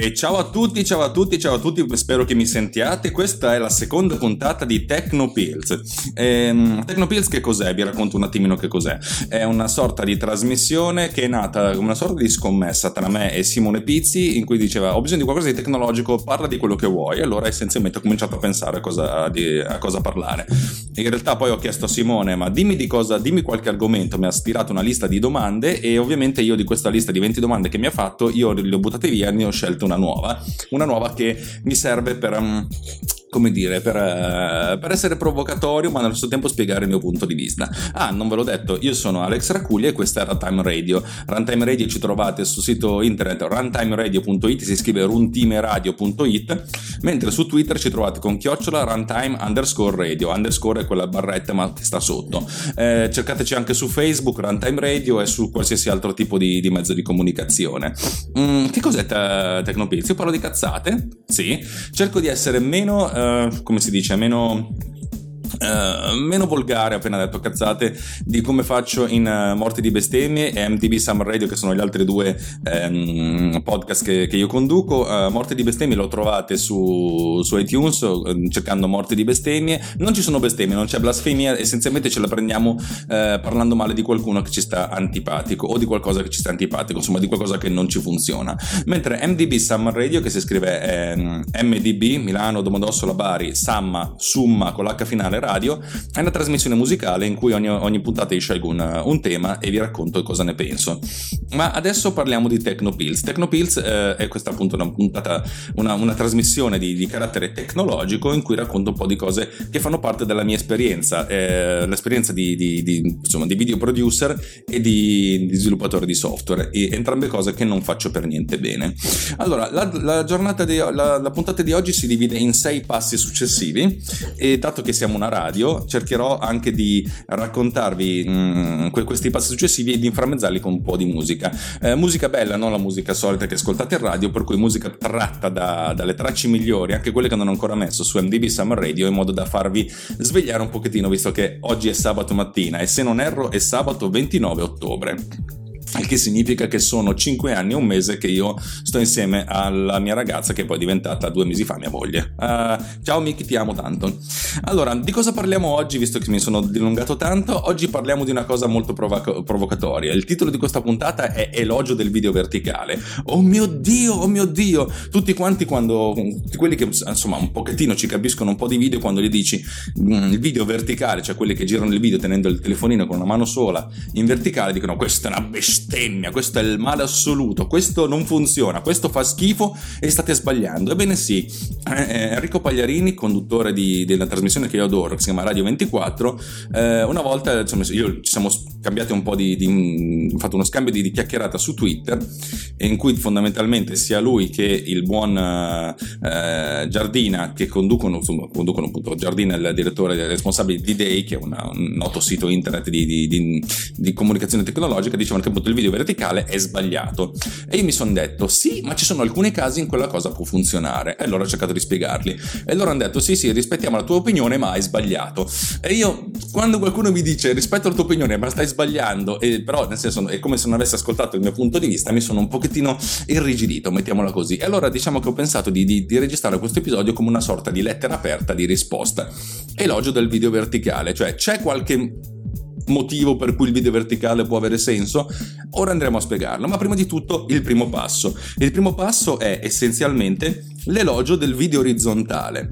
E ciao a tutti, spero che mi sentiate. Questa è la seconda puntata di Tecnopillz. Tecnopillz che cos'è? Vi racconto un attimino che cos'è. È una sorta di trasmissione che è nata come una sorta di scommessa tra me e Simone Pizzi, in cui diceva ho bisogno di qualcosa di tecnologico, parla di quello che vuoi. E allora essenzialmente ho cominciato a pensare a cosa parlare. In realtà poi ho chiesto a Simone ma dimmi qualche argomento, mi ha stirato una lista di domande e ovviamente io di questa lista di 20 domande che mi ha fatto io le ho buttate via e ne ho scelto una nuova che mi serve per essere provocatorio ma nello stesso tempo spiegare il mio punto di vista. Non ve l'ho detto, io sono Alex Racuglia e questa è Runtime Radio. Ci trovate sul sito internet runtimeradio.it, si scrive runtimeradio.it, mentre su Twitter ci trovate con @ runtime_radio, underscore è quella barretta ma che sta sotto. Cercateci anche su Facebook Runtime Radio e su qualsiasi altro tipo di mezzo di comunicazione. Che cos'è Tecnopillz? Io parlo di cazzate, sì, cerco di essere meno volgare, appena detto cazzate, di come faccio in Morti di Bestemmie e MDB Summer Radio, che sono gli altri due podcast che io conduco. Morti di Bestemmie lo trovate su iTunes cercando Morti di Bestemmie. Non ci sono bestemmie, non c'è blasfemia, essenzialmente ce la prendiamo parlando male di qualcuno che ci sta antipatico o di qualcosa che ci sta antipatico, insomma di qualcosa che non ci funziona. Mentre MDB Summer Radio, che si scrive MDB Milano, Domodossola, Bari, Summa con l'H finale Radio, è una trasmissione musicale in cui ogni puntata io scelgo un tema e vi racconto cosa ne penso. Ma adesso parliamo di Tecnopillz. Tecnopillz è questa appunto una puntata, una trasmissione di carattere tecnologico in cui racconto un po' di cose che fanno parte della mia esperienza, l'esperienza di video producer e di sviluppatore di software, e entrambe cose che non faccio per niente bene. Allora la puntata di oggi si divide in 6 passi successivi e dato che siamo una radio cercherò anche di raccontarvi questi passi successivi e di inframmezzarli con un po' di musica bella, non la musica solita che ascoltate in radio, per cui musica tratta dalle tracce migliori, anche quelle che non ho ancora messo su MDB Summer Radio, in modo da farvi svegliare un pochettino, visto che oggi è sabato mattina e se non erro è sabato 29 ottobre. Il che significa che sono 5 anni e un mese che io sto insieme alla mia ragazza, che poi è diventata 2 mesi fa mia moglie. Ciao Miki, ti amo tanto. Allora, di cosa parliamo oggi, visto che mi sono dilungato tanto? Oggi parliamo di una cosa molto provocatoria. Il titolo di questa puntata è Elogio del video verticale. Oh mio Dio! Tutti quanti, tutti quelli che insomma un pochettino ci capiscono un po' di video, quando gli dici il video verticale, cioè quelli che girano il video tenendo il telefonino con una mano sola in verticale, dicono questa è una bestia, questo è il male assoluto, questo non funziona, questo fa schifo e state sbagliando. Ebbene sì, Enrico Pagliarini, conduttore della trasmissione che io adoro, che si chiama Radio 24, una volta insomma, ci siamo cambiati un po' fatto uno scambio di chiacchierata su Twitter, in cui fondamentalmente sia lui che il buon Giardina, che conducono appunto Giardina, il direttore responsabile di Day, che è un noto sito internet di comunicazione tecnologica, dicevano che il video verticale è sbagliato. E io mi sono detto sì, ma ci sono alcuni casi in cui la cosa può funzionare, e allora ho cercato di spiegarli e loro hanno detto sì rispettiamo la tua opinione ma hai sbagliato. E io, quando qualcuno mi dice rispetto la tua opinione ma stai sbagliando, però nel senso è come se non avesse ascoltato il mio punto di vista, mi sono un pochettino irrigidito, mettiamola così. E allora diciamo che ho pensato di registrare questo episodio come una sorta di lettera aperta di risposta. Elogio del video verticale, cioè c'è qualche motivo per cui il video verticale può avere senso? Ora andremo a spiegarlo, ma prima di tutto il primo passo è essenzialmente l'elogio del video orizzontale.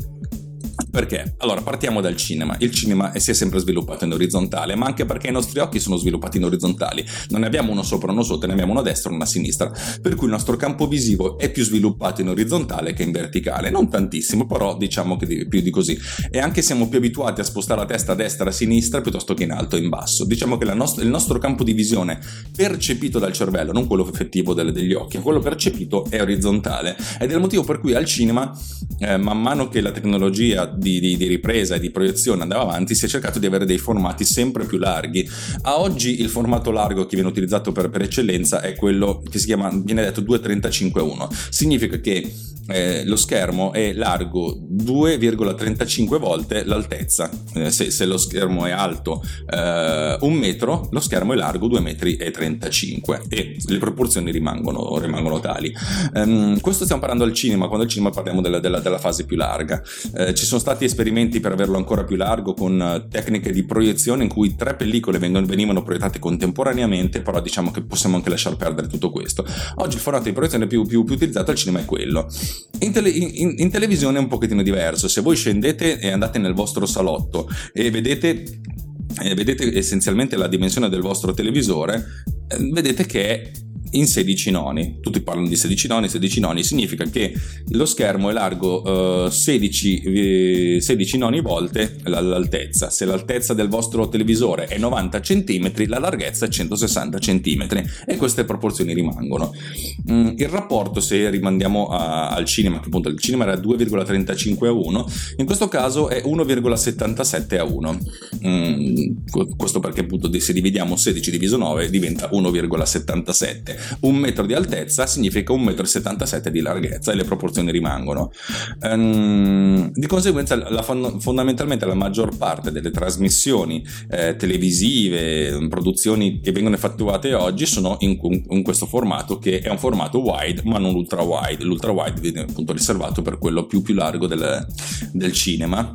Perché? Allora, partiamo dal cinema. Il cinema si è sempre sviluppato in orizzontale, ma anche perché i nostri occhi sono sviluppati in orizzontali. Non ne abbiamo uno sopra, uno sotto, ne abbiamo uno a destra, uno a sinistra. Per cui il nostro campo visivo è più sviluppato in orizzontale che in verticale. Non tantissimo, però diciamo che più di così. E anche siamo più abituati a spostare la testa a destra, a sinistra, piuttosto che in alto e in basso. Diciamo che il nostro campo di visione percepito dal cervello, non quello effettivo degli occhi, quello percepito è orizzontale. Ed è il motivo per cui al cinema, man mano che la tecnologia di ripresa e di proiezione andava avanti, si è cercato di avere dei formati sempre più larghi. A oggi il formato largo che viene utilizzato per eccellenza è quello che si chiama, viene detto 2.35:1. Significa che lo schermo è largo 2,35 volte l'altezza. Se lo schermo è alto 1 metro, lo schermo è largo 2,35 metri e le proporzioni rimangono tali. Questo stiamo parlando al cinema, quando al cinema parliamo della fase più larga. Ci sono stati esperimenti per averlo ancora più largo con tecniche di proiezione in cui 3 pellicole venivano proiettate contemporaneamente, però diciamo che possiamo anche lasciar perdere tutto questo. Oggi il formato di proiezione più utilizzato al cinema è quello. In televisione è un pochettino diverso. Se voi scendete e andate nel vostro salotto e vedete essenzialmente la dimensione del vostro televisore, vedete che è in 16 noni, tutti parlano di 16 noni, significa che lo schermo è largo 16 noni volte l'altezza. Se l'altezza del vostro televisore è 90 cm, la larghezza è 160 cm e queste proporzioni rimangono. Il rapporto, se rimandiamo al cinema, che appunto il cinema era 2,35:1, in questo caso è 1,77:1. Questo perché appunto se dividiamo 16 diviso 9 diventa 1,77. 1 metro di altezza significa 1,77 metri di larghezza e le proporzioni rimangono. Di conseguenza fondamentalmente la maggior parte delle trasmissioni televisive, produzioni che vengono effettuate oggi sono in questo formato, che è un formato wide ma non ultra wide. L'ultra wide viene appunto riservato per quello più largo del cinema,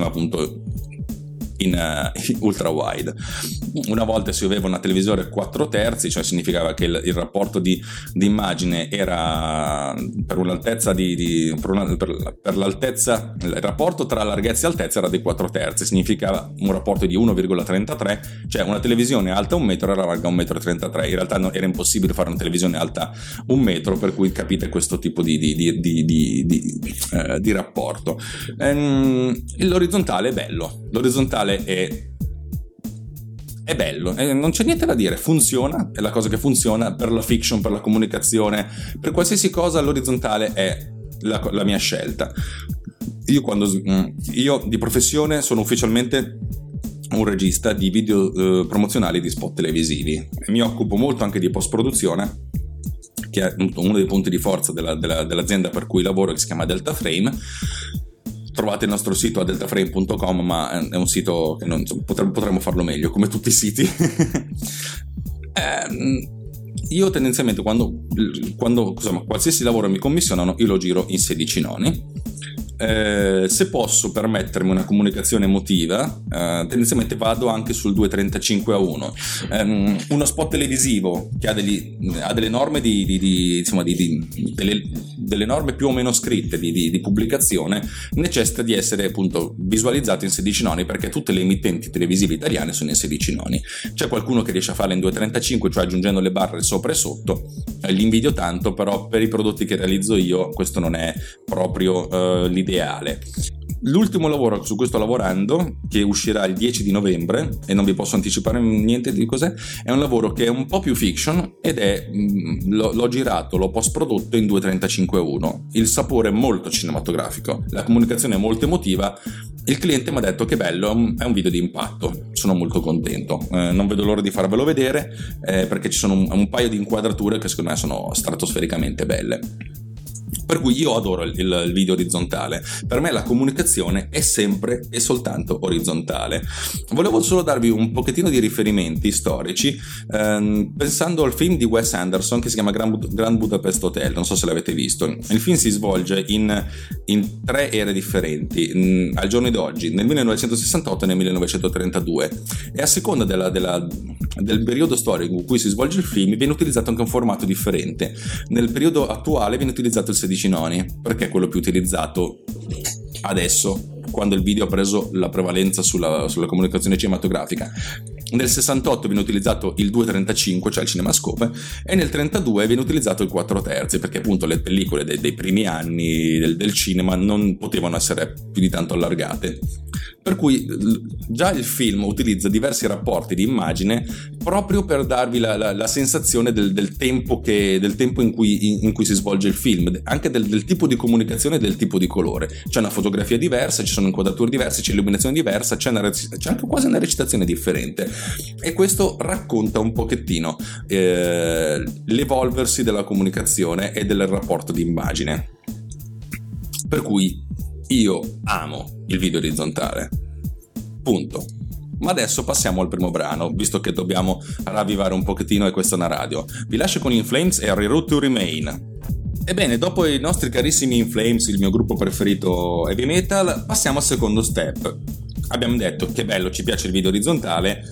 appunto in ultra wide. Una volta si aveva una televisione 4 terzi, cioè significava che il rapporto di immagine era per un'altezza per l'altezza, il rapporto tra larghezza e altezza era dei 4 terzi, significava un rapporto di 1,33, cioè una televisione alta 1 metro era larga 1,33 metri. In realtà era impossibile fare una televisione alta 1 metro, per cui capite questo tipo di rapporto. L'orizzontale è bello, l'orizzontale è bello, non c'è niente da dire, funziona, è la cosa che funziona per la fiction, per la comunicazione, per qualsiasi cosa. L'orizzontale è la mia scelta. Io di professione sono ufficialmente un regista di video promozionali, di spot televisivi. Mi occupo molto anche di post produzione, che è uno dei punti di forza dell'azienda per cui lavoro, che si chiama Delta Frame. Trovate il nostro sito a deltaframe.com, ma è un sito che potremmo farlo meglio, come tutti i siti. Io tendenzialmente quando insomma, qualsiasi lavoro mi commissionano, io lo giro in 16 noni. Se posso permettermi una comunicazione emotiva, tendenzialmente vado anche sul 2.35:1. Uno spot televisivo che ha delle norme delle norme più o meno scritte di pubblicazione, necessita di essere appunto visualizzato in 16 noni, perché tutte le emittenti televisive italiane sono in 16 noni. C'è qualcuno che riesce a farla in 2.35, cioè aggiungendo le barre sopra e sotto, li invidio tanto, però per i prodotti che realizzo io questo non è proprio l'idea ideale. L'ultimo lavoro su cui sto lavorando, che uscirà il 10 di novembre e non vi posso anticipare niente di cos'è, è un lavoro che è un po' più fiction ed è l'ho girato, l'ho post prodotto in 2.35:1. Il sapore è molto cinematografico, la comunicazione è molto emotiva. Il cliente mi ha detto che bello, è un video di impatto, sono molto contento, non vedo l'ora di farvelo vedere, perché ci sono un paio di inquadrature che secondo me sono stratosfericamente belle. Per cui io adoro il video orizzontale. Per me la comunicazione è sempre e soltanto orizzontale. Volevo solo darvi un pochettino di riferimenti storici, pensando al film di Wes Anderson che si chiama Grand Budapest Hotel. Non so se l'avete visto. Il film si svolge in 3 ere differenti, al giorno d'oggi, nel 1968 e nel 1932, e a seconda del periodo storico in cui si svolge il film viene utilizzato anche un formato differente. Nel periodo attuale viene utilizzato il 16 noni, perché è quello più utilizzato adesso quando il video ha preso la prevalenza sulla comunicazione cinematografica. Nel 68 viene utilizzato il 2.35, cioè il cinemascope, e nel 32 viene utilizzato il 4 terzi, perché appunto le pellicole dei primi anni del cinema non potevano essere più di tanto allargate, per cui già il film utilizza diversi rapporti di immagine proprio per darvi la sensazione del tempo in cui si svolge il film, anche del tipo di comunicazione e del tipo di colore. C'è una fotografia diversa, ci sono inquadrature diverse, c'è illuminazione diversa, c'è anche quasi una recitazione differente, e questo racconta un pochettino l'evolversi della comunicazione e del rapporto di immagine, per cui io amo il video orizzontale, punto. Ma adesso passiamo al primo brano, visto che dobbiamo ravvivare un pochettino e questa è una radio. Vi lascio con In Flames e Reroute to Remain. Ebbene, dopo i nostri carissimi In Flames, il mio gruppo preferito heavy metal, passiamo al secondo step. Abbiamo detto che bello, ci piace il video orizzontale,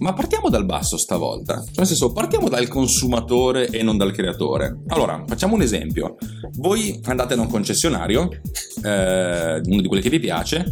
ma partiamo dal basso stavolta, nel senso partiamo dal consumatore e non dal creatore. Allora, facciamo un esempio: voi andate da un concessionario, uno di quelli che vi piace,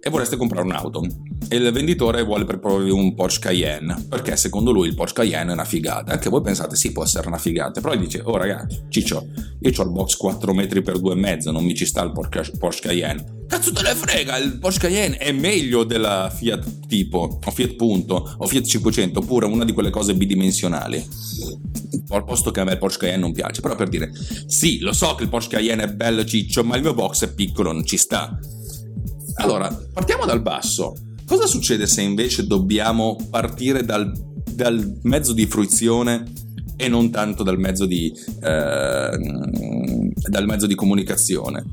e vorreste comprare un'auto, e il venditore vuole proporvi un Porsche Cayenne, perché secondo lui il Porsche Cayenne è una figata. Anche voi pensate, sì, può essere una figata, però gli dice: oh ragazzi, ciccio, io c'ho il box 4 metri per 2,5, non mi ci sta il Porsche Cayenne. Cazzo te ne frega, il Porsche Cayenne è meglio della Fiat tipo, o Fiat Punto, o Fiat 500, oppure una di quelle cose bidimensionali. Al posto che a me il Porsche Cayenne non piace, però per dire, sì, lo so che il Porsche Cayenne è bello, ciccio, ma il mio box è piccolo, non ci sta. Allora, partiamo dal basso. Cosa succede se invece dobbiamo partire dal mezzo di fruizione e non tanto dal mezzo di comunicazione?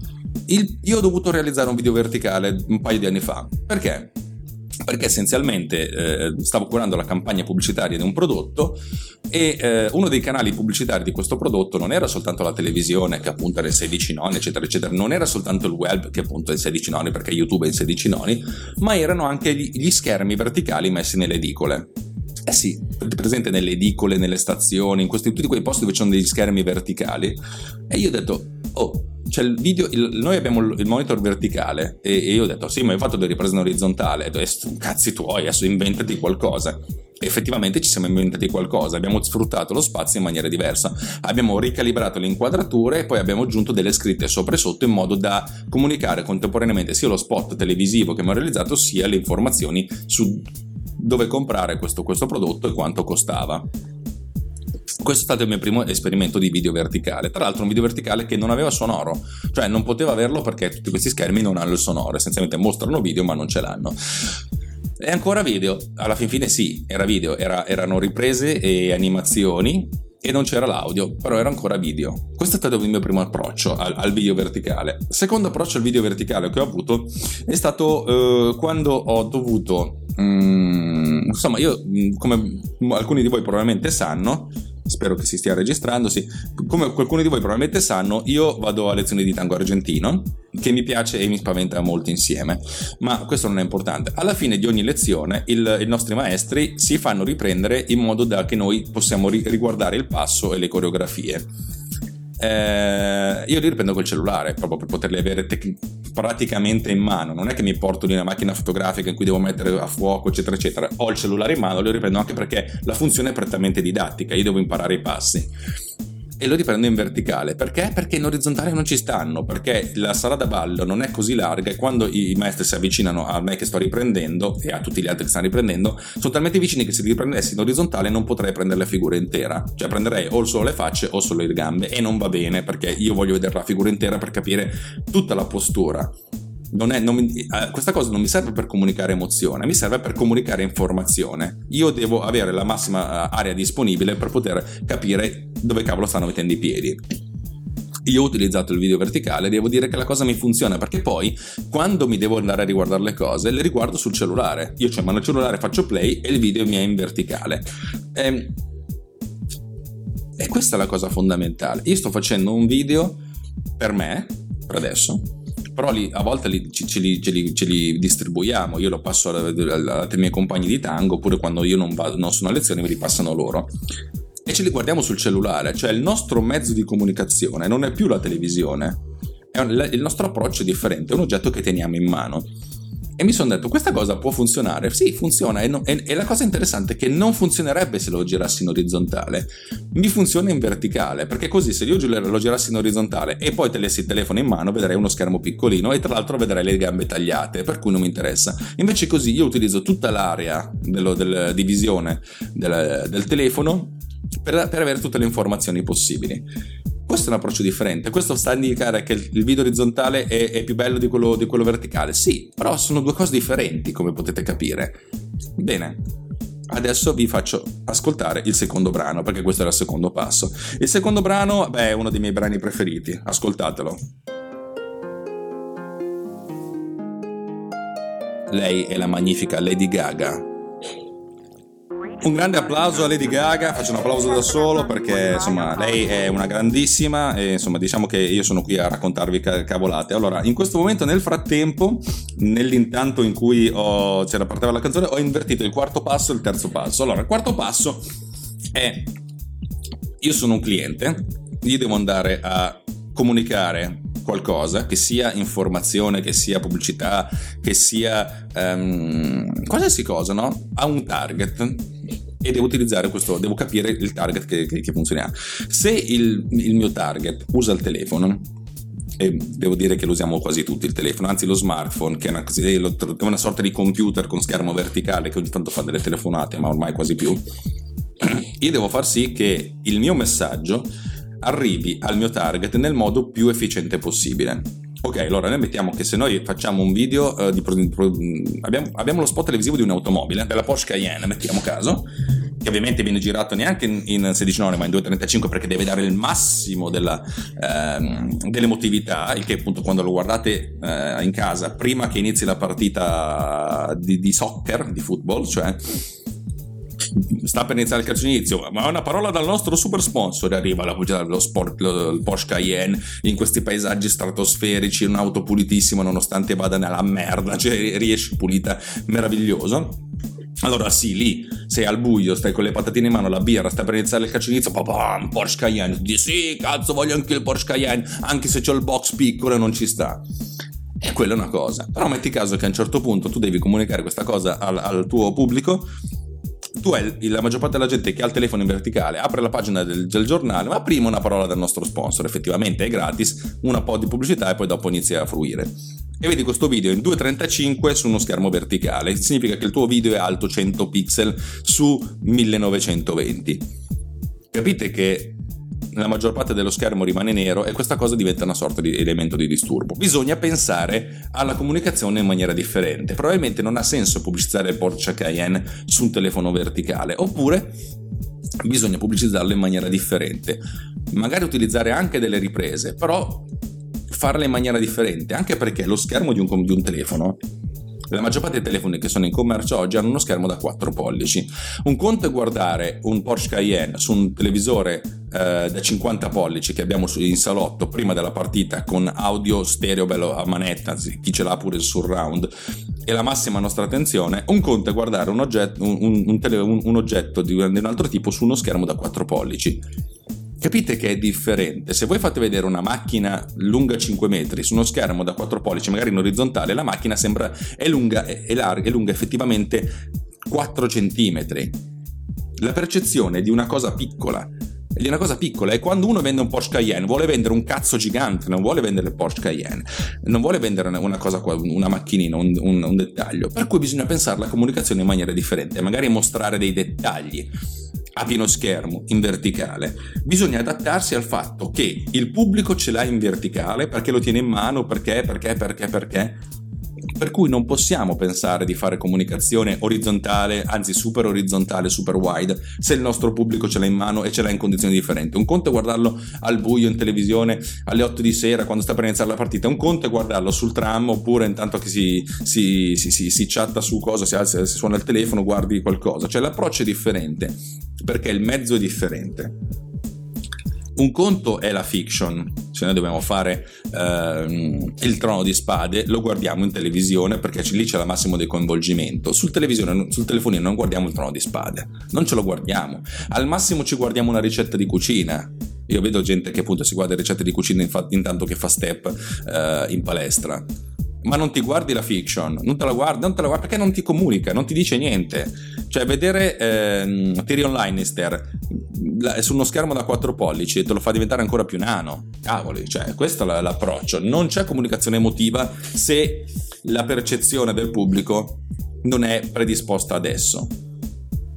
Io ho dovuto realizzare un video verticale un paio di anni fa. Perché? Perché essenzialmente stavo curando la campagna pubblicitaria di un prodotto e uno dei canali pubblicitari di questo prodotto non era soltanto la televisione, che appunto era in 16:9 eccetera eccetera, non era soltanto il web, che appunto è in 16:9 perché YouTube è in 16:9, ma erano anche gli schermi verticali messi nelle edicole. Eh sì, presente nelle edicole, nelle stazioni, in tutti quei posti dove ci sono degli schermi verticali. E io ho detto: oh, c'è il video, noi abbiamo il monitor verticale, e io ho detto: sì, ma infatti ho ripresa in orizzontale. Cazzi tuoi, adesso inventati qualcosa. Effettivamente ci siamo inventati qualcosa, abbiamo sfruttato lo spazio in maniera diversa, abbiamo ricalibrato le inquadrature e poi abbiamo aggiunto delle scritte sopra e sotto in modo da comunicare contemporaneamente sia lo spot televisivo che abbiamo realizzato, sia le informazioni su dove comprare questo prodotto e quanto costava. Questo è stato il mio primo esperimento di video verticale, tra l'altro un video verticale che non aveva sonoro, cioè non poteva averlo perché tutti questi schermi non hanno il sonoro, essenzialmente mostrano video ma non ce l'hanno. È ancora video, alla fin fine sì, era video, erano riprese e animazioni e non c'era l'audio, però era ancora video. Questo è stato il mio primo approccio al video verticale. Il secondo approccio al video verticale che ho avuto è stato quando ho dovuto, insomma, io, come alcuni di voi probabilmente sanno, spero che si stia registrando, sì, come alcuni di voi probabilmente sanno, io vado a lezioni di tango argentino, che mi piace e mi spaventa molto insieme, ma questo non è importante. Alla fine di ogni lezione i nostri maestri si fanno riprendere in modo da che noi possiamo riguardare il passo e le coreografie. Io li riprendo col cellulare proprio per poterli avere praticamente in mano. Non è che mi porto di una macchina fotografica in cui devo mettere a fuoco eccetera eccetera, ho il cellulare in mano, lo riprendo, anche perché la funzione è prettamente didattica, io devo imparare i passi. E lo riprendo in verticale perché? Perché in orizzontale non ci stanno, perché la sala da ballo non è così larga e quando i maestri si avvicinano a me che sto riprendendo e a tutti gli altri che stanno riprendendo, sono talmente vicini che se li riprendessi in orizzontale non potrei prendere la figura intera, cioè prenderei o solo le facce o solo le gambe, e non va bene perché io voglio vedere la figura intera per capire tutta la postura. Questa cosa non mi serve per comunicare emozione, mi serve per comunicare informazione. Io devo avere la massima area disponibile per poter capire dove cavolo stanno mettendo i piedi. Io ho utilizzato il video verticale, devo dire che la cosa mi funziona, perché poi quando mi devo andare a riguardare le cose le riguardo sul cellulare. Io mano il cellulare, faccio play e il video mi è in verticale. E questa è la cosa fondamentale. Io sto facendo un video per me, per adesso, però a volte ce li distribuiamo, io lo passo ai miei compagni di tango, oppure quando io non sono a lezione me li passano loro, e ce li guardiamo sul cellulare. Cioè il nostro mezzo di comunicazione non è più la televisione, il nostro approccio è differente, è un oggetto che teniamo in mano. E mi sono detto, questa cosa può funzionare? Sì, funziona, e la cosa interessante è che non funzionerebbe se lo girassi in orizzontale, mi funziona in verticale, perché così se io lo girassi in orizzontale e poi tenessi il telefono in mano vedrei uno schermo piccolino e tra l'altro vedrei le gambe tagliate, per cui non mi interessa. Invece così io utilizzo tutta l'area di visione del telefono per avere tutte le informazioni possibili. Questo è un approccio differente, questo sta a indicare che il video orizzontale è più bello di quello verticale, sì, però sono due cose differenti, come potete capire. Bene, adesso vi faccio ascoltare il secondo brano, perché questo era il secondo passo. Il secondo brano, beh, è uno dei miei brani preferiti, ascoltatelo. Lei è la magnifica Lady Gaga. Un grande applauso a Lady Gaga, faccio un applauso da solo perché insomma lei è una grandissima e insomma diciamo che io sono qui a raccontarvi cavolate. Allora, in questo momento, nel frattempo, nell'intanto in cui c'era partita la canzone, ho invertito il quarto passo e il terzo passo. Allora, il quarto passo è: io sono un cliente, io devo andare a comunicare qualcosa, che sia informazione, che sia pubblicità, che sia qualsiasi cosa, no? A un target. E devo utilizzare questo, devo capire il target che funziona. Se il mio target usa il telefono, e devo dire che lo usiamo quasi tutti il telefono, anzi lo smartphone, che è una sorta di computer con schermo verticale che ogni tanto fa delle telefonate, ma ormai quasi più, io devo far sì che il mio messaggio arrivi al mio target nel modo più efficiente possibile. Ok, allora noi mettiamo che se noi facciamo un video abbiamo lo spot televisivo di un'automobile, della Porsche Cayenne, mettiamo caso, che ovviamente viene girato neanche in 16:9 ma in 2:35, perché deve dare il massimo dell'emotività, il che appunto quando lo guardate in casa prima che inizi la partita di soccer, di football, cioè sta per iniziare il calcio inizio, ma una parola dal nostro super sponsor, arriva la pubblicità dello sport, il Porsche Cayenne, in questi paesaggi stratosferici, un'auto pulitissima nonostante vada nella merda, cioè riesce pulita, meraviglioso. Allora sì, lì sei al buio, stai con le patatine in mano, la birra, sta per iniziare il calcio inizio, papam, Porsche Cayenne, di sì, cazzo, voglio anche il Porsche Cayenne, anche se c'ho il box piccolo e non ci sta. E quella è una cosa, però metti caso che a un certo punto tu devi comunicare questa cosa al tuo pubblico. Tu hai la maggior parte della gente che ha il telefono in verticale, apre la pagina del giornale, ma prima una parola dal nostro sponsor, effettivamente è gratis, una po' di pubblicità e poi dopo inizia a fruire. E vedi questo video in 2:35 su uno schermo verticale, significa che il tuo video è alto 100 pixel su 1920. Capite che la maggior parte dello schermo rimane nero e questa cosa diventa una sorta di elemento di disturbo. Bisogna pensare alla comunicazione in maniera differente. Probabilmente non ha senso pubblicizzare il Porsche Cayenne su un telefono verticale, oppure bisogna pubblicizzarlo in maniera differente, magari utilizzare anche delle riprese, però farle in maniera differente, anche perché lo schermo di un telefono, la maggior parte dei telefoni che sono in commercio oggi hanno uno schermo da 4 pollici. Un conto è guardare un Porsche Cayenne su un televisore da 50 pollici che abbiamo in salotto prima della partita, con audio stereo bello a manetta, chi ce l'ha pure il surround, e la massima nostra attenzione. Un conto è guardare un oggetto di un altro tipo su uno schermo da 4 pollici. Capite che è differente. Se voi fate vedere una macchina lunga 5 metri su uno schermo da 4 pollici, magari in orizzontale, la macchina sembra è lunga effettivamente 4 centimetri. La percezione di una cosa piccola è quando uno vende un Porsche Cayenne, vuole vendere un cazzo gigante, non vuole vendere il Porsche Cayenne, non vuole vendere una cosa, una macchinina, un dettaglio, per cui bisogna pensare alla comunicazione in maniera differente, magari mostrare dei dettagli a pieno schermo, in verticale. Bisogna adattarsi al fatto che il pubblico ce l'ha in verticale perché lo tiene in mano, perché. Per cui non possiamo pensare di fare comunicazione orizzontale, anzi super orizzontale, super wide, se il nostro pubblico ce l'ha in mano e ce l'ha in condizioni differenti. Un conto è guardarlo al buio in televisione alle 8 di sera quando sta per iniziare la partita, un conto è guardarlo sul tram oppure intanto che si chatta su cosa, si suona il telefono, guardi qualcosa. Cioè l'approccio è differente perché il mezzo è differente. Un conto è la fiction, se noi dobbiamo fare il Trono di Spade, lo guardiamo in televisione perché lì c'è la massima di coinvolgimento. Sul telefonino non guardiamo il Trono di Spade, non ce lo guardiamo, al massimo ci guardiamo una ricetta di cucina Io vedo gente che appunto si guarda le ricette di cucina intanto che fa step in palestra, ma non ti guardi la fiction, non te la guardi perché non ti comunica, non ti dice niente. Cioè vedere Tyrion Lannister su uno schermo da 4 pollici te lo fa diventare ancora più nano. Cavoli, cioè questo è l'approccio, non c'è comunicazione emotiva se la percezione del pubblico non è predisposta adesso.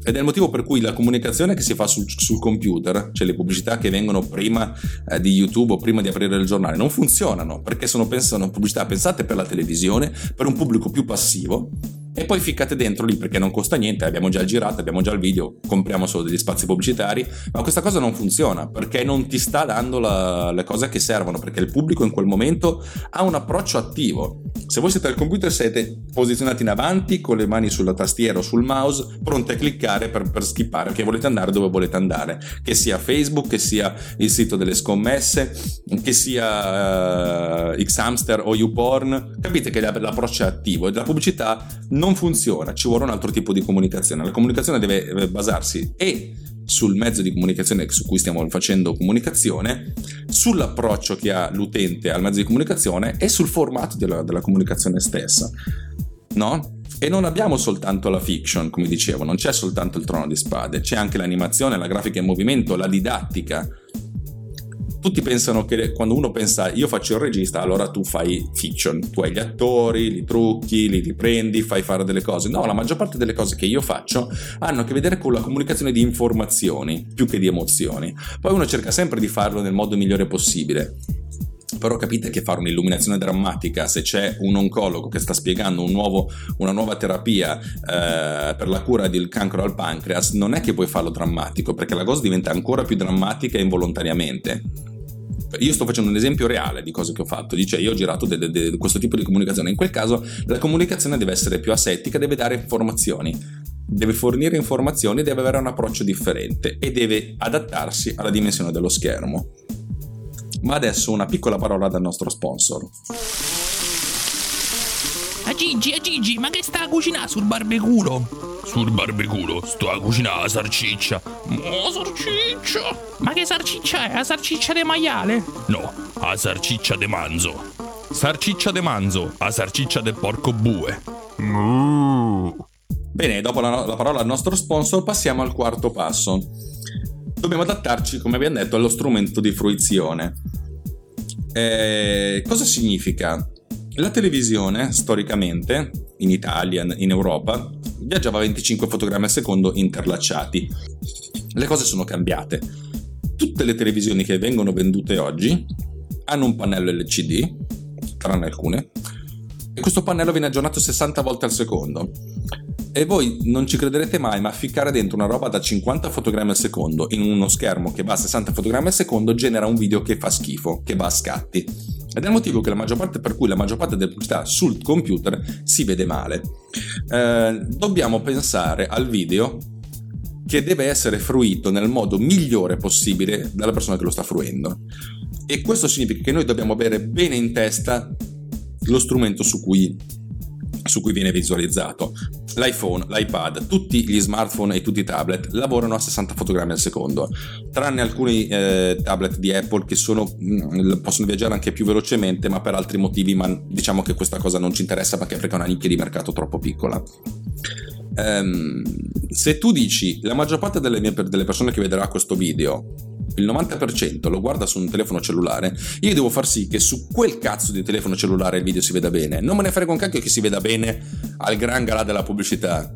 Ed è il motivo per cui la comunicazione che si fa sul computer, cioè le pubblicità che vengono prima di YouTube o prima di aprire il giornale, non funzionano, perché sono pubblicità pensate per la televisione, per un pubblico più passivo, e poi ficcate dentro lì perché non costa niente, abbiamo già il girato, abbiamo già il video, compriamo solo degli spazi pubblicitari. Ma questa cosa non funziona perché non ti sta dando le cose che servono, perché il pubblico in quel momento ha un approccio attivo. Se voi siete al computer siete posizionati in avanti con le mani sulla tastiera o sul mouse, pronti a cliccare per skippare, perché volete andare dove volete andare, che sia Facebook, che sia il sito delle scommesse, che sia Xhamster o YouPorn. Capite che l'approccio è attivo e la pubblicità non funziona, ci vuole un altro tipo di comunicazione. La comunicazione deve basarsi e sul mezzo di comunicazione su cui stiamo facendo comunicazione, sull'approccio che ha l'utente al mezzo di comunicazione e sul formato della comunicazione stessa, no? E non abbiamo soltanto la fiction, come dicevo, non c'è soltanto il Trono di Spade, c'è anche l'animazione, la grafica in movimento, la didattica. Tutti pensano che quando uno pensa io faccio il regista, allora tu fai fiction, tu hai gli attori, li trucchi, li riprendi, fai fare delle cose. No, la maggior parte delle cose che io faccio hanno a che vedere con la comunicazione di informazioni più che di emozioni. Poi uno cerca sempre di farlo nel modo migliore possibile, però capite che fare un'illuminazione drammatica, se c'è un oncologo che sta spiegando una nuova terapia per la cura del cancro al pancreas, non è che puoi farlo drammatico, perché la cosa diventa ancora più drammatica involontariamente. Io sto facendo un esempio reale di cose che ho fatto, dice io ho girato questo tipo di comunicazione. In quel caso la comunicazione deve essere più asettica, deve dare informazioni, deve fornire informazioni, deve avere un approccio differente e deve adattarsi alla dimensione dello schermo. Ma adesso una piccola parola dal nostro sponsor. A Gigi, ma che sta a cucinare sul barbeculo? Sul barbeculo sto a cucinare la sarciccia. Oh, sarciccia! Ma che sarciccia è? La sarciccia de maiale? No, la sarciccia de manzo. Sarciccia de manzo, la sarciccia del porco bue. Bene, dopo la parola al nostro sponsor passiamo al quarto passo. Dobbiamo adattarci, come abbiamo detto, allo strumento di fruizione. Cosa significa? La televisione, storicamente, in Italia, in Europa, viaggiava a 25 fotogrammi al secondo interlacciati. Le cose sono cambiate. Tutte le televisioni che vengono vendute oggi hanno un pannello LCD, tranne alcune, e questo pannello viene aggiornato 60 volte al secondo. E voi non ci crederete mai, ma ficcare dentro una roba da 50 fotogrammi al secondo in uno schermo che va a 60 fotogrammi al secondo genera un video che fa schifo, che va a scatti. Ed è il motivo per cui la maggior parte delle pubblicità sul computer si vede male. Dobbiamo pensare al video che deve essere fruito nel modo migliore possibile dalla persona che lo sta fruendo. E questo significa che noi dobbiamo avere bene in testa lo strumento su cui viene visualizzato. L'iPhone, l'iPad, tutti gli smartphone e tutti i tablet lavorano a 60 fotogrammi al secondo, tranne alcuni tablet di Apple che possono viaggiare anche più velocemente, ma per altri motivi. Ma diciamo che questa cosa non ci interessa perché è una nicchia di mercato troppo piccola. Se tu dici la maggior parte delle persone che vedrà questo video, il 90% lo guarda su un telefono cellulare, io devo far sì che su quel cazzo di telefono cellulare il video si veda bene. Non me ne frega un cacchio che si veda bene al gran galà della pubblicità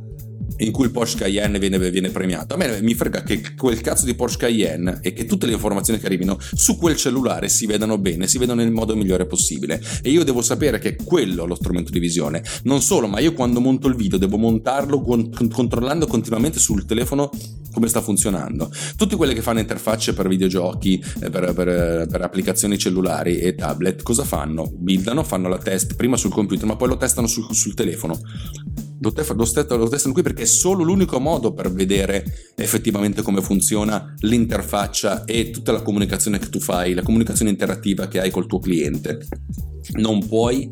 in cui il Porsche Cayenne viene premiato. A me mi frega che quel cazzo di Porsche Cayenne e che tutte le informazioni che arrivino su quel cellulare si vedano bene, si vedano nel modo migliore possibile. E io devo sapere che quello è lo strumento di visione. Non solo, ma io quando monto il video devo montarlo controllando continuamente sul telefono come sta funzionando. Tutti quelli che fanno interfacce per videogiochi, per applicazioni cellulari e tablet, cosa fanno? Buildano, fanno la test prima sul computer, ma poi lo testano sul telefono. Lo testano qui perché è solo l'unico modo per vedere effettivamente come funziona l'interfaccia e tutta la comunicazione che tu fai, la comunicazione interattiva che hai col tuo cliente. Non puoi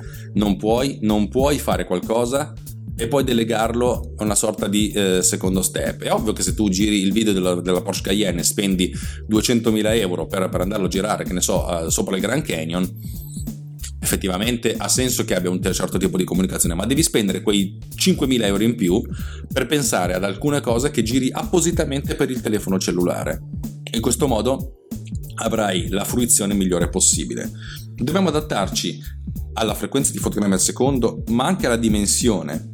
fare qualcosa e poi delegarlo a una sorta di secondo step. È ovvio che se tu giri il video della Porsche Cayenne e spendi 200.000 euro per andarlo a girare, che ne so, sopra il Grand Canyon, effettivamente ha senso che abbia un certo tipo di comunicazione, ma devi spendere quei 5.000 euro in più per pensare ad alcune cose che giri appositamente per il telefono cellulare. In questo modo avrai la fruizione migliore possibile. Dobbiamo adattarci alla frequenza di fotogrammi al secondo, ma anche alla dimensione.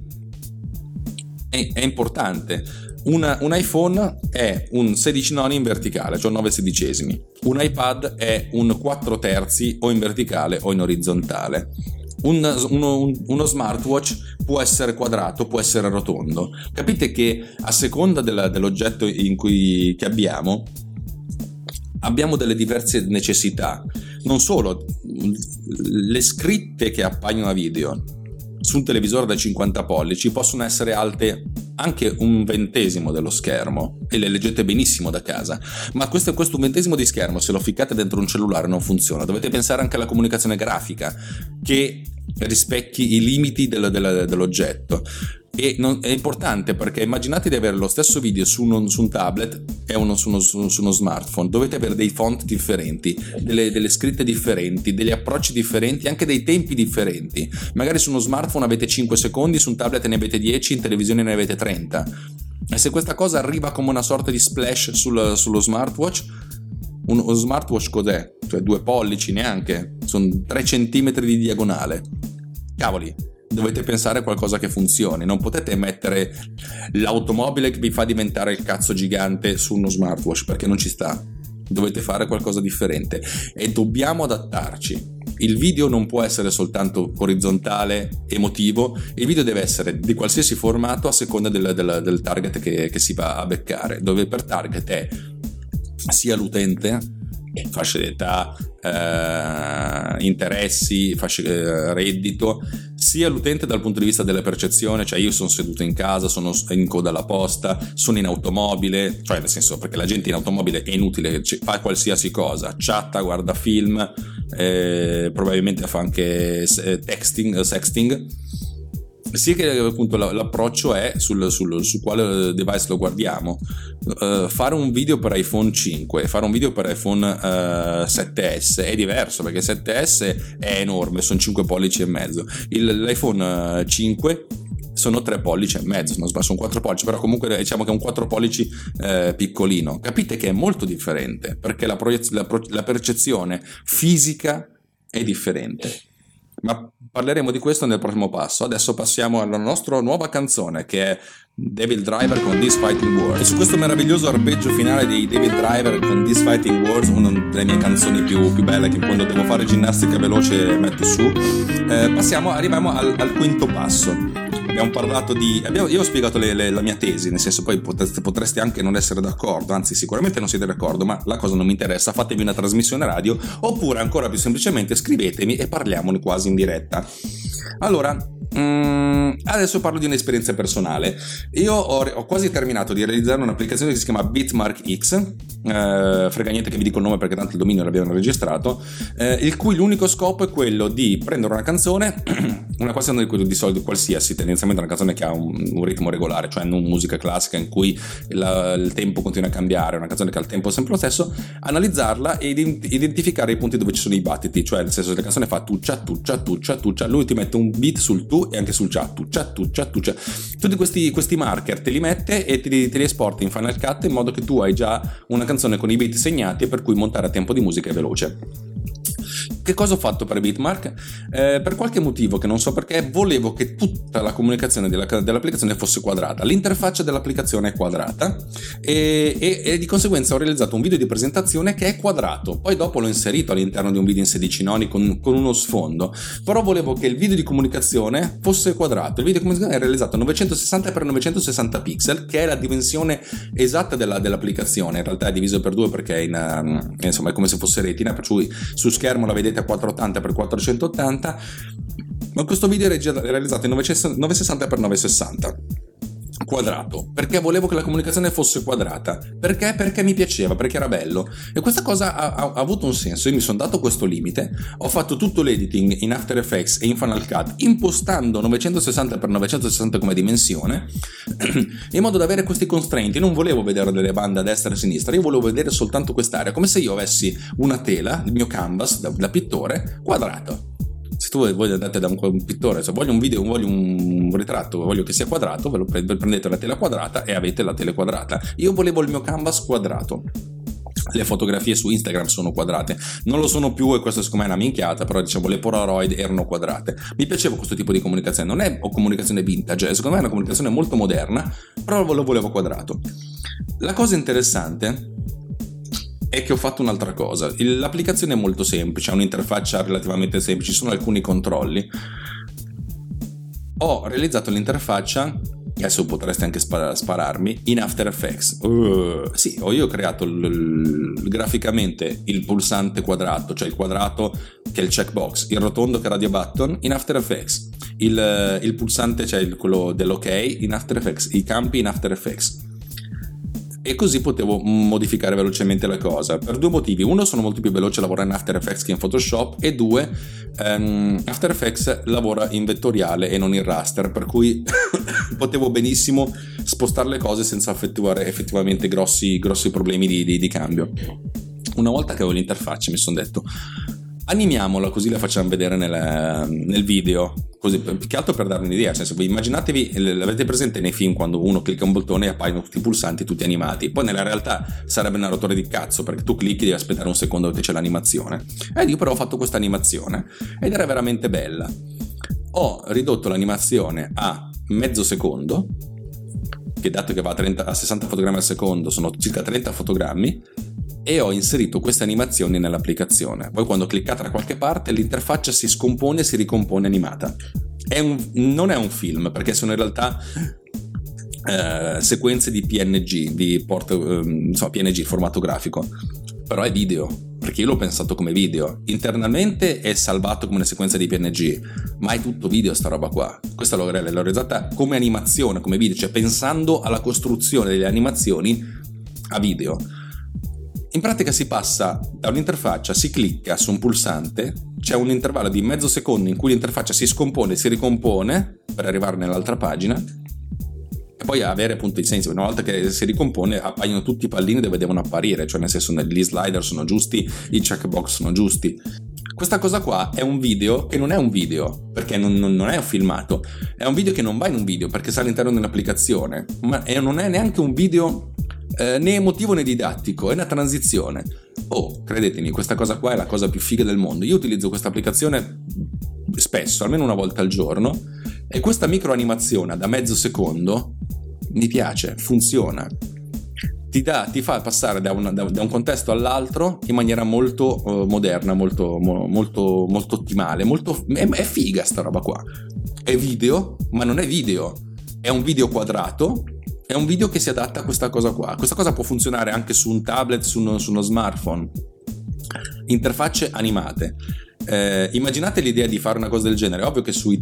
È importante. Un iPhone è un 16 noni in verticale, cioè 9 sedicesimi. Un iPad è un 4 terzi o in verticale o in orizzontale. Uno smartwatch può essere quadrato, può essere rotondo. Capite che a seconda dell'oggetto in cui che abbiamo delle diverse necessità. Non solo, le scritte che appaiono a video su un televisore da 50 pollici possono essere alte anche un ventesimo dello schermo e le leggete benissimo da casa, ma questo ventesimo di schermo, se lo ficcate dentro un cellulare, non funziona. Dovete pensare anche alla comunicazione grafica che rispecchi i limiti dell'oggetto. E è importante, perché immaginate di avere lo stesso video su un tablet e su uno smartphone. Dovete avere dei font differenti, delle scritte differenti, degli approcci differenti, anche dei tempi differenti. Magari su uno smartphone avete 5 secondi, su un tablet ne avete 10, in televisione ne avete 30. E se questa cosa arriva come una sorta di splash sullo smartwatch, uno smartwatch cos'è? Cioè 2 pollici neanche, sono 3 centimetri di diagonale. Cavoli, dovete pensare a qualcosa che funzioni. Non potete mettere l'automobile che vi fa diventare il cazzo gigante su uno smartwatch, perché non ci sta. Dovete fare qualcosa di differente e dobbiamo adattarci. Il video non può essere soltanto orizzontale, emotivo. Il video deve essere di qualsiasi formato a seconda del target che si va a beccare, dove per target è sia l'utente, fasce d'età, interessi, reddito, sia l'utente dal punto di vista della percezione, cioè io sono seduto in casa, sono in coda alla posta, sono in automobile, cioè nel senso, perché la gente in automobile è inutile, fa qualsiasi cosa, chatta, guarda film, probabilmente fa anche sexting. Sì, che appunto l'approccio è su quale device lo guardiamo. Fare un video per iPhone 5 e fare un video per iPhone 7S è diverso, perché 7S è enorme, sono 5 pollici e mezzo. L'iPhone 5 sono 3 pollici e mezzo, non sbaglio, sono 4 pollici, però comunque diciamo che è un 4 pollici piccolino. Capite che è molto differente, perché la percezione fisica è differente. Ma parleremo di questo nel prossimo passo. Adesso passiamo alla nostra nuova canzone, che è Devil Driver con This Fighting Words. E su questo meraviglioso arpeggio finale di Devil Driver con This Fighting Words, una delle mie canzoni più belle, che quando devo fare ginnastica veloce metto su, arriviamo al quinto passo. Abbiamo parlato io ho spiegato la mia tesi, nel senso, poi potreste anche non essere d'accordo, anzi sicuramente non siete d'accordo, ma la cosa non mi interessa. Fatevi una trasmissione radio, oppure ancora più semplicemente scrivetemi e parliamone quasi in diretta. Allora, adesso parlo di un'esperienza personale. Io ho quasi terminato di realizzare un'applicazione che si chiama BeatmarkX, frega niente che vi dico il nome perché tanto il dominio l'abbiamo registrato, il cui l'unico scopo è quello di prendere una canzone, una canzone di solito qualsiasi, tendenzialmente una canzone che ha un ritmo regolare, cioè non musica classica in cui il tempo continua a cambiare, una canzone che ha il tempo sempre lo stesso, analizzarla e identificare i punti dove ci sono i battiti, cioè nel senso che la canzone fa tuccia tuccia tuccia tuccia, lui ti mette un beat sul tu e anche sul chat, tuccia tuccia tuccia. Tutti questi marker te li mette e te li esporta in Final Cut, in modo che tu hai già una canzone con i beat segnati, per cui montare a tempo di musica è veloce. Che cosa ho fatto per Bitmark? Per qualche motivo che non so perché, volevo che tutta la comunicazione dell'applicazione fosse quadrata. L'interfaccia dell'applicazione è quadrata e di conseguenza ho realizzato un video di presentazione che è quadrato. Poi dopo l'ho inserito all'interno di un video in 16 noni con uno sfondo, però volevo che il video di comunicazione fosse quadrato. Il video di comunicazione è realizzato a 960x960 pixel, che è la dimensione esatta dell'applicazione. In realtà è diviso per 2 perché insomma, è come se fosse retina, per cui su schermo la vedete a 480x480, ma questo video è realizzato in 960x960. quadrato, perché volevo che la comunicazione fosse quadrata, perché mi piaceva, perché era bello, e questa cosa ha avuto un senso. Io mi sono dato questo limite, ho fatto tutto l'editing in After Effects e in Final Cut impostando 960x960 come dimensione in modo da avere questi constraint. Io non volevo vedere delle bande a destra e a sinistra, io volevo vedere soltanto quest'area, come se io avessi una tela, il mio canvas da pittore quadrato. Se tu voi andate da un pittore, se voglio un video, voglio un ritratto, voglio che sia quadrato, ve lo prendete la tela quadrata e avete la tela quadrata. Io volevo il mio canvas quadrato. Le fotografie su Instagram sono quadrate, non lo sono più, e questo secondo me è una minchiata, però diciamo le Polaroid erano quadrate. Mi piaceva questo tipo di comunicazione, non è comunicazione vintage, secondo me è una comunicazione molto moderna, però lo volevo quadrato. La cosa interessante è che ho fatto un'altra cosa. L'applicazione è molto semplice, ha un'interfaccia relativamente semplice, ci sono alcuni controlli. Ho realizzato l'interfaccia, adesso potreste anche spararmi, in After Effects. Sì, io ho creato graficamente il pulsante quadrato, cioè il quadrato che è il checkbox, il rotondo che è radio button in After Effects, il pulsante, cioè quello dell'ok in After Effects, i campi in After Effects. E così potevo modificare velocemente la cosa per due motivi: uno, sono molto più veloce a lavorare in After Effects che in Photoshop, e due, After Effects lavora in vettoriale e non in raster, per cui potevo benissimo spostare le cose senza effettuare effettivamente grossi problemi di cambio. Una volta che avevo l'interfaccia mi sono detto: animiamola così la facciamo vedere nel video, così, più che altro per darvi un'idea. Nel senso, immaginatevi, l'avete presente nei film quando uno clicca un bottone e appaiono tutti i pulsanti tutti animati, poi nella realtà sarebbe una rottura di cazzo, perché tu clicchi e devi aspettare un secondo che c'è l'animazione. Ed io però ho fatto questa animazione ed era veramente bella. Ho ridotto l'animazione a mezzo secondo, che dato che va a 60 fotogrammi al secondo sono circa 30 fotogrammi, e ho inserito queste animazioni nell'applicazione. Poi quando cliccate da qualche parte l'interfaccia si scompone e si ricompone animata. Non è un film, perché sono in realtà sequenze di PNG, PNG formato grafico, però è video, perché io l'ho pensato come video. Internamente è salvato come una sequenza di PNG, ma è tutto video sta roba qua. Questa l'ho realizzata come animazione, come video, cioè pensando alla costruzione delle animazioni a video. In pratica si passa da un'interfaccia, si clicca su un pulsante, c'è un intervallo di mezzo secondo in cui l'interfaccia si scompone e si ricompone per arrivare nell'altra pagina, e poi avere appunto il senso. Una volta che si ricompone appaiono tutti i pallini dove devono apparire, cioè nel senso gli slider sono giusti, i checkbox sono giusti. Questa cosa qua è un video che non è un video, perché non è un filmato, è un video che non va in un video perché sta all'interno dell'applicazione, ma non è neanche un video né emotivo né didattico, è una transizione. Credetemi, questa cosa qua è la cosa più figa del mondo. Io utilizzo questa applicazione spesso, almeno una volta al giorno, e questa micro animazione da mezzo secondo mi piace, funziona, ti fa passare da un contesto all'altro in maniera molto moderna, molto ottimale, è figa sta roba qua. È video, ma non è video, è un video quadrato. È un video che si adatta a questa cosa qua. Questa cosa può funzionare anche su un tablet, su uno smartphone. Interfacce animate. Immaginate l'idea di fare una cosa del genere. Ovvio che su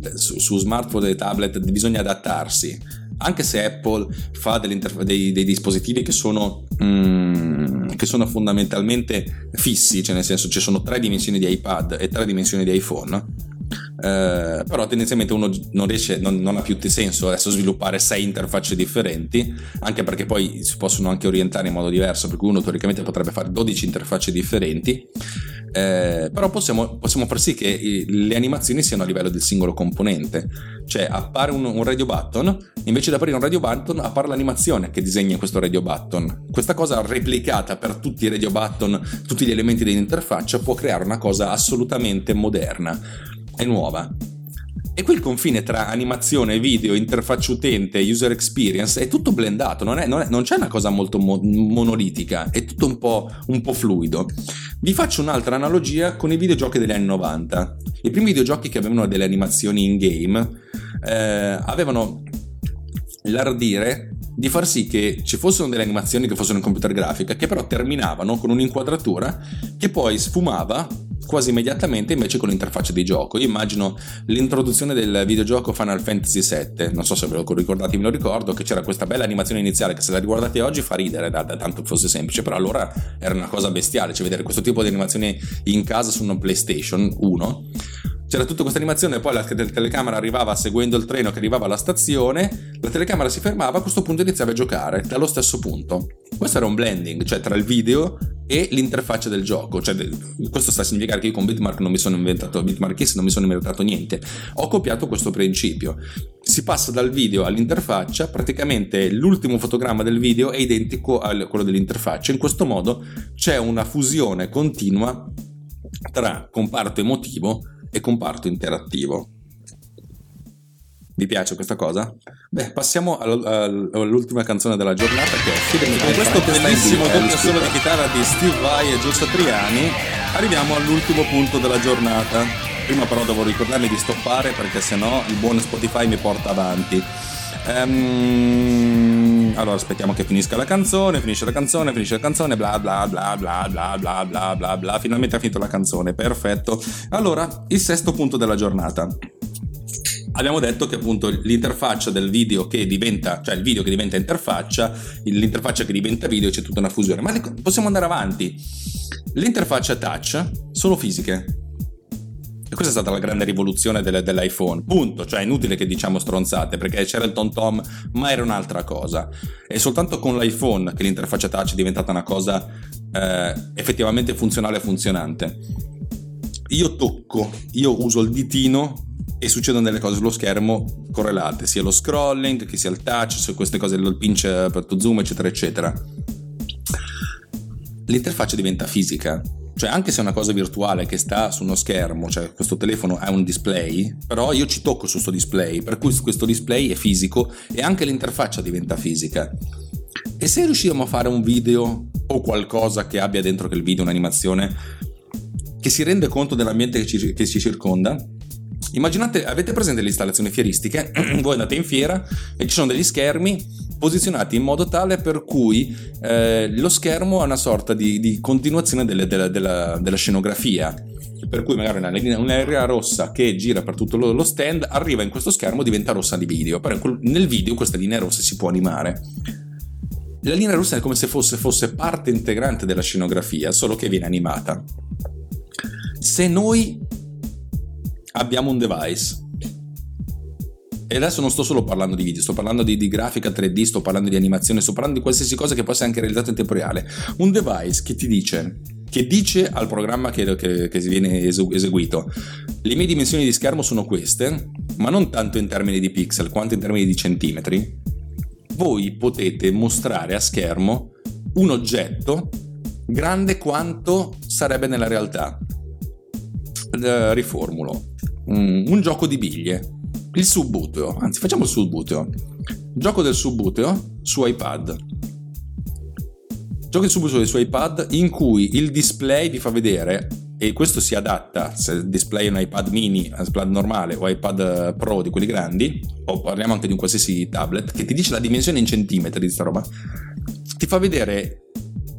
smartphone e tablet bisogna adattarsi. Anche se Apple fa dei dispositivi che sono fondamentalmente fissi, cioè nel senso ci sono 3 dimensioni di iPad e 3 dimensioni di iPhone. Però tendenzialmente uno non riesce, non ha più senso adesso sviluppare 6 interfacce differenti, anche perché poi si possono anche orientare in modo diverso, per cui uno teoricamente potrebbe fare 12 interfacce differenti, però possiamo far sì che le animazioni siano a livello del singolo componente, cioè appare un radio button, invece di aprire un radio button appare l'animazione che disegna questo radio button. Questa cosa replicata per tutti i radio button, tutti gli elementi dell'interfaccia, può creare una cosa assolutamente moderna, è nuova. E qui il confine tra animazione, video, interfaccia utente, user experience è tutto blendato, non c'è una cosa molto monolitica, è tutto un po' fluido. Vi faccio un'altra analogia con i videogiochi degli anni 90. I primi videogiochi che avevano delle animazioni in game avevano l'ardire di far sì che ci fossero delle animazioni che fossero in computer grafica, che però terminavano con un'inquadratura che poi sfumava quasi immediatamente invece con l'interfaccia di gioco. Io immagino l'introduzione del videogioco Final Fantasy VII, non so se ve lo ricordate, me lo ricordo, che c'era questa bella animazione iniziale che se la riguardate oggi fa ridere, tanto fosse semplice, però allora era una cosa bestiale, cioè vedere questo tipo di animazione in casa su una PlayStation 1. C'era tutta questa animazione e poi la telecamera arrivava seguendo il treno che arrivava alla stazione, la telecamera si fermava, a questo punto iniziava a giocare dallo stesso punto. Questo era un blending, cioè tra il video e l'interfaccia del gioco, cioè questo sta a significare che io con Bitmark non mi sono inventato, BeatmarkX non mi sono inventato niente, ho copiato questo principio. Si passa dal video all'interfaccia, praticamente l'ultimo fotogramma del video è identico a quello dell'interfaccia, in questo modo c'è una fusione continua tra comparto emotivo e comparto interattivo. Vi piace questa cosa? Beh, passiamo all'ultima canzone della giornata, che è Fidemi. Con questo bellissimo doppio solo di chitarra di Steve Vai e Gio Satriani arriviamo all'ultimo punto della giornata. Prima però devo ricordarmi di stoppare, perché sennò il buon Spotify mi porta avanti. Allora aspettiamo che finisca la canzone, finisce la canzone, bla bla bla bla bla bla bla bla bla, finalmente ha finito la canzone, perfetto. Allora, il sesto punto della giornata. Abbiamo detto che appunto l'interfaccia del video che diventa, cioè il video che diventa interfaccia, l'interfaccia che diventa video, c'è tutta una fusione, ma possiamo andare avanti. Le interfacce touch sono fisiche. E questa è stata la grande rivoluzione dell'iPhone, punto, cioè è inutile che diciamo stronzate, perché c'era il tom tom, ma era un'altra cosa. È soltanto con l'iPhone che l'interfaccia touch è diventata una cosa effettivamente funzionale e funzionante. Io tocco, io uso il ditino e succedono delle cose sullo schermo correlate, sia lo scrolling, che sia il touch, su queste cose, il pinch per to zoom, eccetera eccetera. L'interfaccia diventa fisica. Cioè anche se è una cosa virtuale che sta su uno schermo, cioè questo telefono ha un display, però io ci tocco su questo display, per cui questo display è fisico e anche l'interfaccia diventa fisica. E se riusciamo a fare un video o qualcosa che abbia dentro che il video un'animazione che si rende conto dell'ambiente che ci circonda, immaginate, avete presente le installazioni fieristiche? Voi andate in fiera e ci sono degli schermi posizionati in modo tale per cui lo schermo ha una sorta di continuazione della scenografia, per cui magari un'area rossa che gira per tutto lo stand arriva in questo schermo e diventa rossa di video, però nel video questa linea rossa si può animare. La linea rossa è come se fosse parte integrante della scenografia, solo che viene animata. Se noi abbiamo un device, e adesso non sto solo parlando di video, sto parlando di grafica 3D, sto parlando di animazione, sto parlando di qualsiasi cosa che possa anche realizzato in tempo reale. Un device che ti dice, che dice al programma che viene eseguito, le mie dimensioni di schermo sono queste, ma non tanto in termini di pixel quanto in termini di centimetri. Voi potete mostrare a schermo un oggetto grande quanto sarebbe nella realtà. Riformulo, un gioco di biglie. Il Subbuteo, anzi facciamo il Subbuteo. Gioco del Subbuteo su iPad. Gioco del Subbuteo su iPad in cui il display vi fa vedere, e questo si adatta se il display è un iPad mini, iPad normale o iPad Pro di quelli grandi, o parliamo anche di un qualsiasi tablet, che ti dice la dimensione in centimetri di sta roba. Ti fa vedere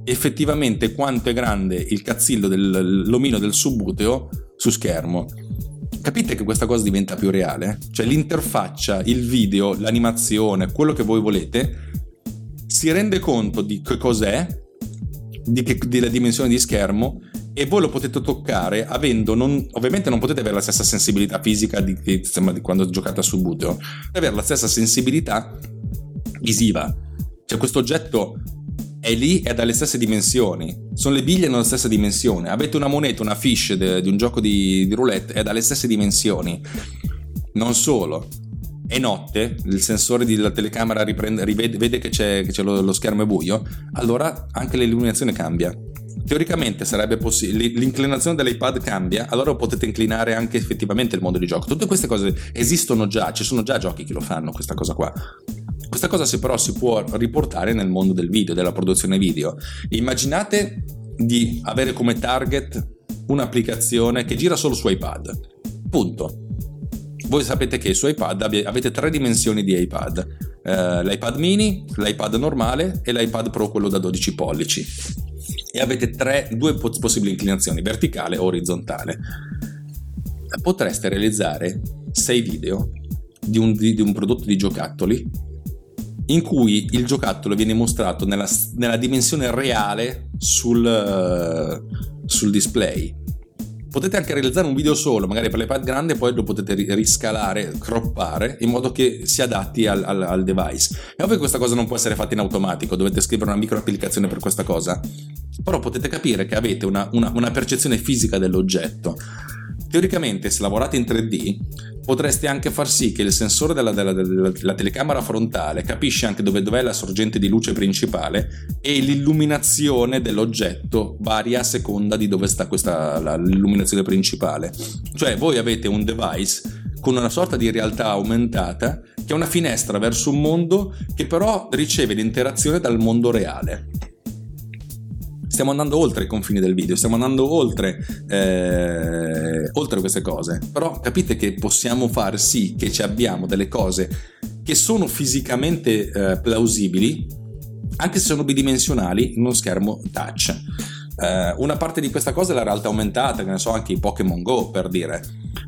effettivamente quanto è grande il cazzillo dell'omino del Subbuteo su schermo. Capite che questa cosa diventa più reale? Cioè l'interfaccia, il video, l'animazione, quello che voi volete, si rende conto di che cos'è, della dimensione di schermo, e voi lo potete toccare avendo, ovviamente non potete avere la stessa sensibilità fisica di quando giocate a Subbuteo, potete avere la stessa sensibilità visiva. Cioè questo oggetto è lì, è dalle stesse dimensioni, sono le biglie, hanno la stessa dimensione, avete una moneta, una fiche di un gioco di roulette, è dalle stesse dimensioni. Non solo, è notte, il sensore della telecamera vede che c'è lo schermo è buio, allora anche l'illuminazione cambia. Teoricamente sarebbe possibile, l'inclinazione dell'iPad cambia, allora potete inclinare anche effettivamente il modo di gioco. Tutte queste cose esistono già, ci sono già giochi che lo fanno questa cosa qua. Questa cosa però si può riportare nel mondo del video, della produzione video. Immaginate di avere come target un'applicazione che gira solo su iPad, punto. Voi sapete che su iPad avete tre dimensioni di iPad, l'iPad mini, l'iPad normale e l'iPad Pro, quello da 12 pollici. e avete due possibili inclinazioni, verticale e orizzontale. Potreste realizzare 6 video di un prodotto di giocattoli in cui il giocattolo viene mostrato nella dimensione reale sul display. Potete anche realizzare un video solo, magari per l'iPad grande, poi lo potete riscalare, croppare, in modo che si adatti al device. È ovvio che questa cosa non può essere fatta in automatico, dovete scrivere una micro applicazione per questa cosa, però potete capire che avete una percezione fisica dell'oggetto. Teoricamente, se lavorate in 3D, potreste anche far sì che il sensore della telecamera frontale capisce anche dov'è la sorgente di luce principale, e l'illuminazione dell'oggetto varia a seconda di dove sta l'illuminazione principale. Cioè voi avete un device con una sorta di realtà aumentata che è una finestra verso un mondo che però riceve l'interazione dal mondo reale. Stiamo andando oltre i confini del video, stiamo andando oltre queste cose, però capite che possiamo far sì che ci abbiamo delle cose che sono fisicamente plausibili, anche se sono bidimensionali, in uno schermo touch. Una parte di questa cosa è la realtà aumentata, che ne so, anche i Pokémon Go, per dire.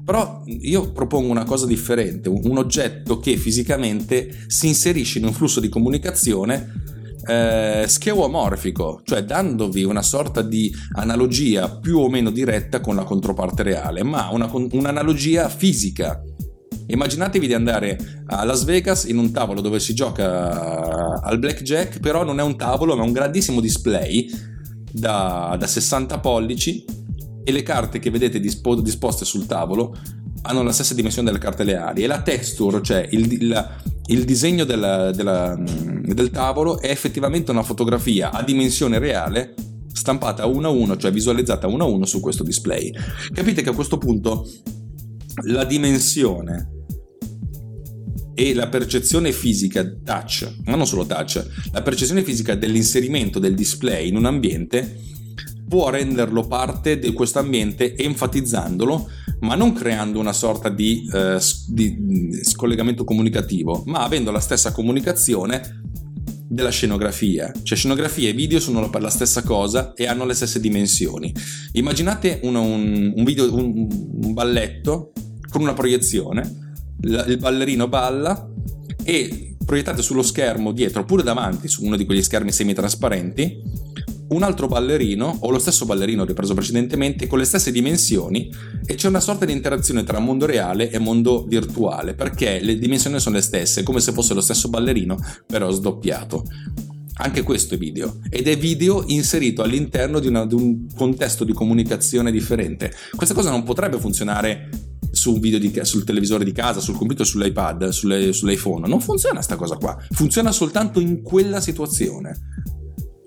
Però io propongo una cosa differente, un oggetto che fisicamente si inserisce in un flusso di comunicazione skeuomorfico, cioè dandovi una sorta di analogia più o meno diretta con la controparte reale, ma un'analogia fisica. Immaginatevi di andare a Las Vegas in un tavolo dove si gioca al blackjack, però non è un tavolo ma un grandissimo display da 60 pollici, e le carte che vedete disposte sul tavolo hanno la stessa dimensione delle carte reali, e la texture, cioè il disegno del tavolo, è effettivamente una fotografia a dimensione reale stampata 1:1, cioè visualizzata 1:1 su questo display. Capite che a questo punto la dimensione e la percezione fisica touch, ma non solo touch, la percezione fisica dell'inserimento del display in un ambiente può renderlo parte di questo ambiente, enfatizzandolo, ma non creando una sorta di scollegamento comunicativo, ma avendo la stessa comunicazione della scenografia. Cioè scenografia e video sono per la stessa cosa e hanno le stesse dimensioni. Immaginate un balletto con una proiezione, il ballerino balla, e proiettate sullo schermo dietro, oppure davanti, su uno di quegli schermi semitrasparenti, un altro ballerino, o lo stesso ballerino ripreso precedentemente con le stesse dimensioni, e c'è una sorta di interazione tra mondo reale e mondo virtuale, perché le dimensioni sono le stesse, come se fosse lo stesso ballerino però sdoppiato. Anche questo è video, ed è video inserito all'interno di un contesto di comunicazione differente. Questa cosa non potrebbe funzionare su un video sul televisore di casa, sul computer, sull'iPad, sull'iPhone. Non funziona sta cosa qua, funziona soltanto in quella situazione,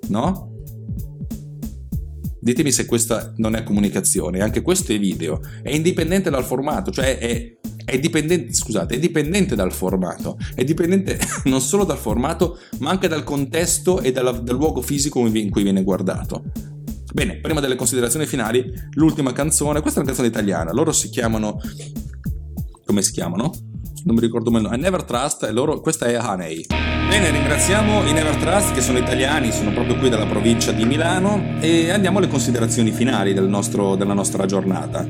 no? Ditemi se questa non è comunicazione. Anche questo è video, è indipendente dal formato, cioè è dipendente dal formato, è dipendente non solo dal formato ma anche dal contesto e dal luogo fisico in cui viene guardato. Bene, prima delle considerazioni finali, l'ultima canzone. Questa è una canzone italiana, loro si chiamano, come si chiamano? Non mi ricordo meno, è Nevertrust, e loro, questa è Honey. Bene, ringraziamo i Nevertrust, che sono italiani, sono proprio qui dalla provincia di Milano, e andiamo alle considerazioni finali della nostra giornata.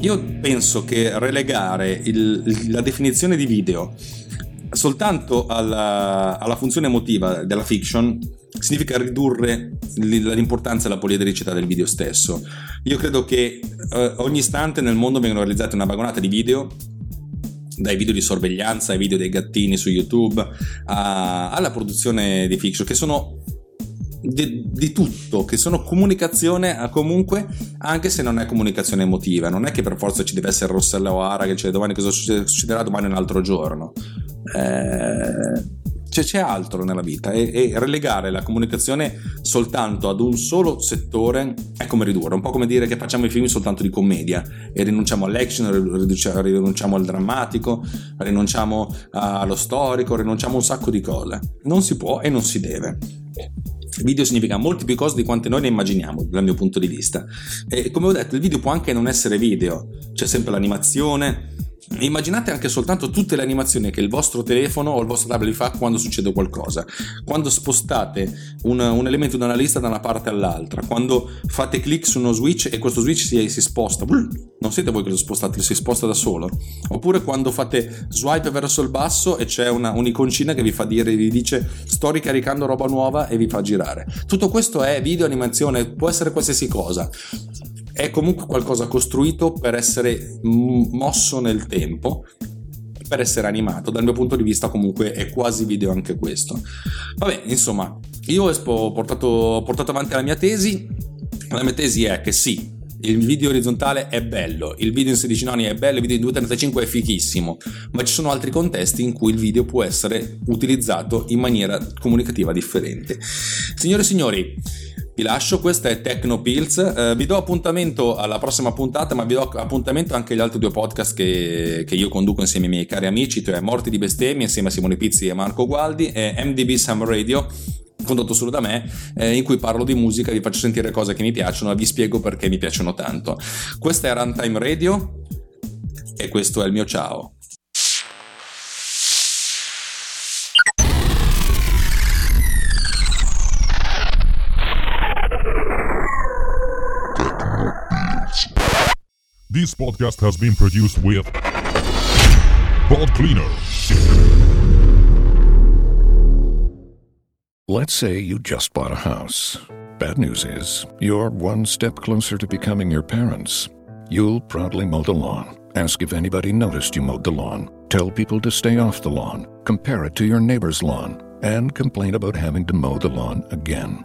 Io penso che relegare la definizione di video soltanto alla funzione emotiva della fiction significa ridurre l'importanza e la poliedricità del video stesso. Io credo che ogni istante nel mondo vengono realizzate una vagonata di video, dai video di sorveglianza ai video dei gattini su YouTube alla produzione di fiction, che sono di tutto, che sono comunicazione comunque, anche se non è comunicazione emotiva. Non è che per forza ci deve essere Rossella O'Hara che c'è domani, cosa succederà domani è un altro giorno, c'è altro nella vita, e relegare la comunicazione soltanto ad un solo settore è come ridurre, un po' come dire che facciamo i film soltanto di commedia e rinunciamo all'action, rinunciamo al drammatico, rinunciamo allo storico, rinunciamo a un sacco di cose. Non si può e non si deve. Video significa molte più cose di quante noi ne immaginiamo, dal mio punto di vista, e come ho detto il video può anche non essere video, c'è sempre l'animazione, Immaginate anche soltanto tutte le animazioni che il vostro telefono o il vostro tablet fa quando succede qualcosa, quando spostate un elemento da una lista da una parte all'altra, quando fate clic su uno switch e questo switch si sposta, non siete voi che lo spostate, si sposta da solo, oppure quando fate swipe verso il basso e c'è un'iconcina che vi fa dire, vi dice sto ricaricando roba nuova e vi fa girare. Tutto questo è video, animazione, può essere qualsiasi cosa, è comunque qualcosa costruito per essere mosso nel tempo, per essere animato. Dal mio punto di vista comunque è quasi video anche questo. Vabbè, insomma, io ho portato avanti la mia tesi. La mia tesi è che sì, il video orizzontale è bello, il video in 16 noni è bello, il video in 2.35 è fichissimo, ma ci sono altri contesti in cui il video può essere utilizzato in maniera comunicativa differente. Signore e signori, vi lascio, questa è Tecnopillz, vi do appuntamento alla prossima puntata, ma vi do appuntamento anche agli altri due podcast che io conduco insieme ai miei cari amici, cioè Morti di Bestemmie insieme a Simone Pizzi e Marco Gualdi, e MDB Summer Radio, condotto solo da me, in cui parlo di musica, vi faccio sentire cose che mi piacciono e vi spiego perché mi piacciono tanto. Questa è Runtime Radio e questo è il mio ciao. This podcast has been produced with Pod Cleaner. Let's say you just bought a house. Bad news is, you're one step closer to becoming your parents. You'll proudly mow the lawn. Ask if anybody noticed you mowed the lawn. Tell people to stay off the lawn. Compare it to your neighbor's lawn. And complain about having to mow the lawn again.